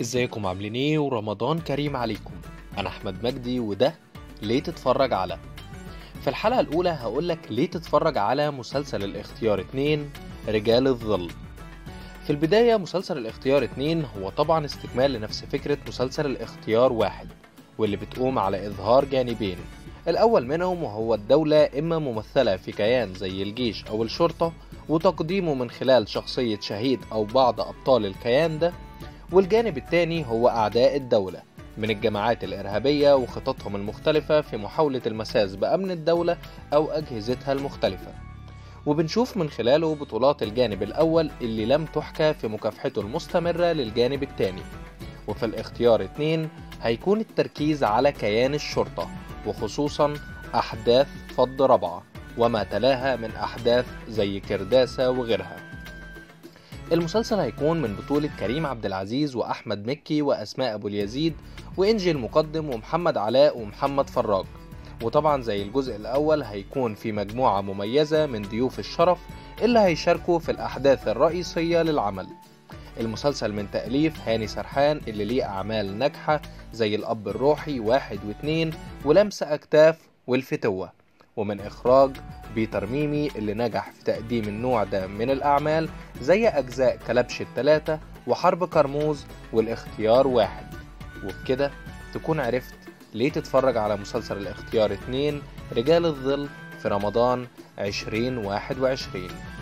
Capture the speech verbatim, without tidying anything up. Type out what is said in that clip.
ازيكم عاملين ايه؟ ورمضان كريم عليكم. انا احمد مجدي وده ليه تتفرج على. في الحلقه الاولى هقولك ليه تتفرج على مسلسل الاختيار اثنين رجال الظل. في البدايه مسلسل الاختيار اثنين هو طبعا استكمال لنفس فكره مسلسل الاختيار واحد، واللي بتقوم على اظهار جانبين. الاول منهم وهو الدوله اما ممثله في كيان زي الجيش او الشرطه، وتقديمه من خلال شخصيه شهيد او بعض ابطال الكيان ده، والجانب الثاني هو أعداء الدولة من الجماعات الإرهابية وخططهم المختلفة في محاولة المساس بأمن الدولة أو أجهزتها المختلفة. وبنشوف من خلاله بطولات الجانب الأول اللي لم تحكى في مكافحته المستمرة للجانب الثاني. وفي الاختيار اثنين هيكون التركيز على كيان الشرطة، وخصوصا أحداث فض ربعة وما تلاها من أحداث زي كرداسة وغيرها. المسلسل هيكون من بطولة كريم عبدالعزيز وأحمد مكي وأسماء أبو اليزيد وإنجي المقدم ومحمد علاء ومحمد فراج. وطبعا زي الجزء الأول هيكون في مجموعة مميزة من ضيوف الشرف اللي هيشاركوا في الأحداث الرئيسية للعمل. المسلسل من تأليف هاني سرحان اللي ليه أعمال ناجحة زي الأب الروحي واحد واثنين ولمسة أكتاف والفتوة، ومن إخراج بيتر ميمي اللي نجح في تقديم النوع ده من الأعمال زي أجزاء كلبش التلاتة وحرب كرموز والاختيار واحد. وبكده تكون عرفت ليه تتفرج على مسلسل الاختيار اثنين رجال الظل في رمضان عشرين واحد وعشرين.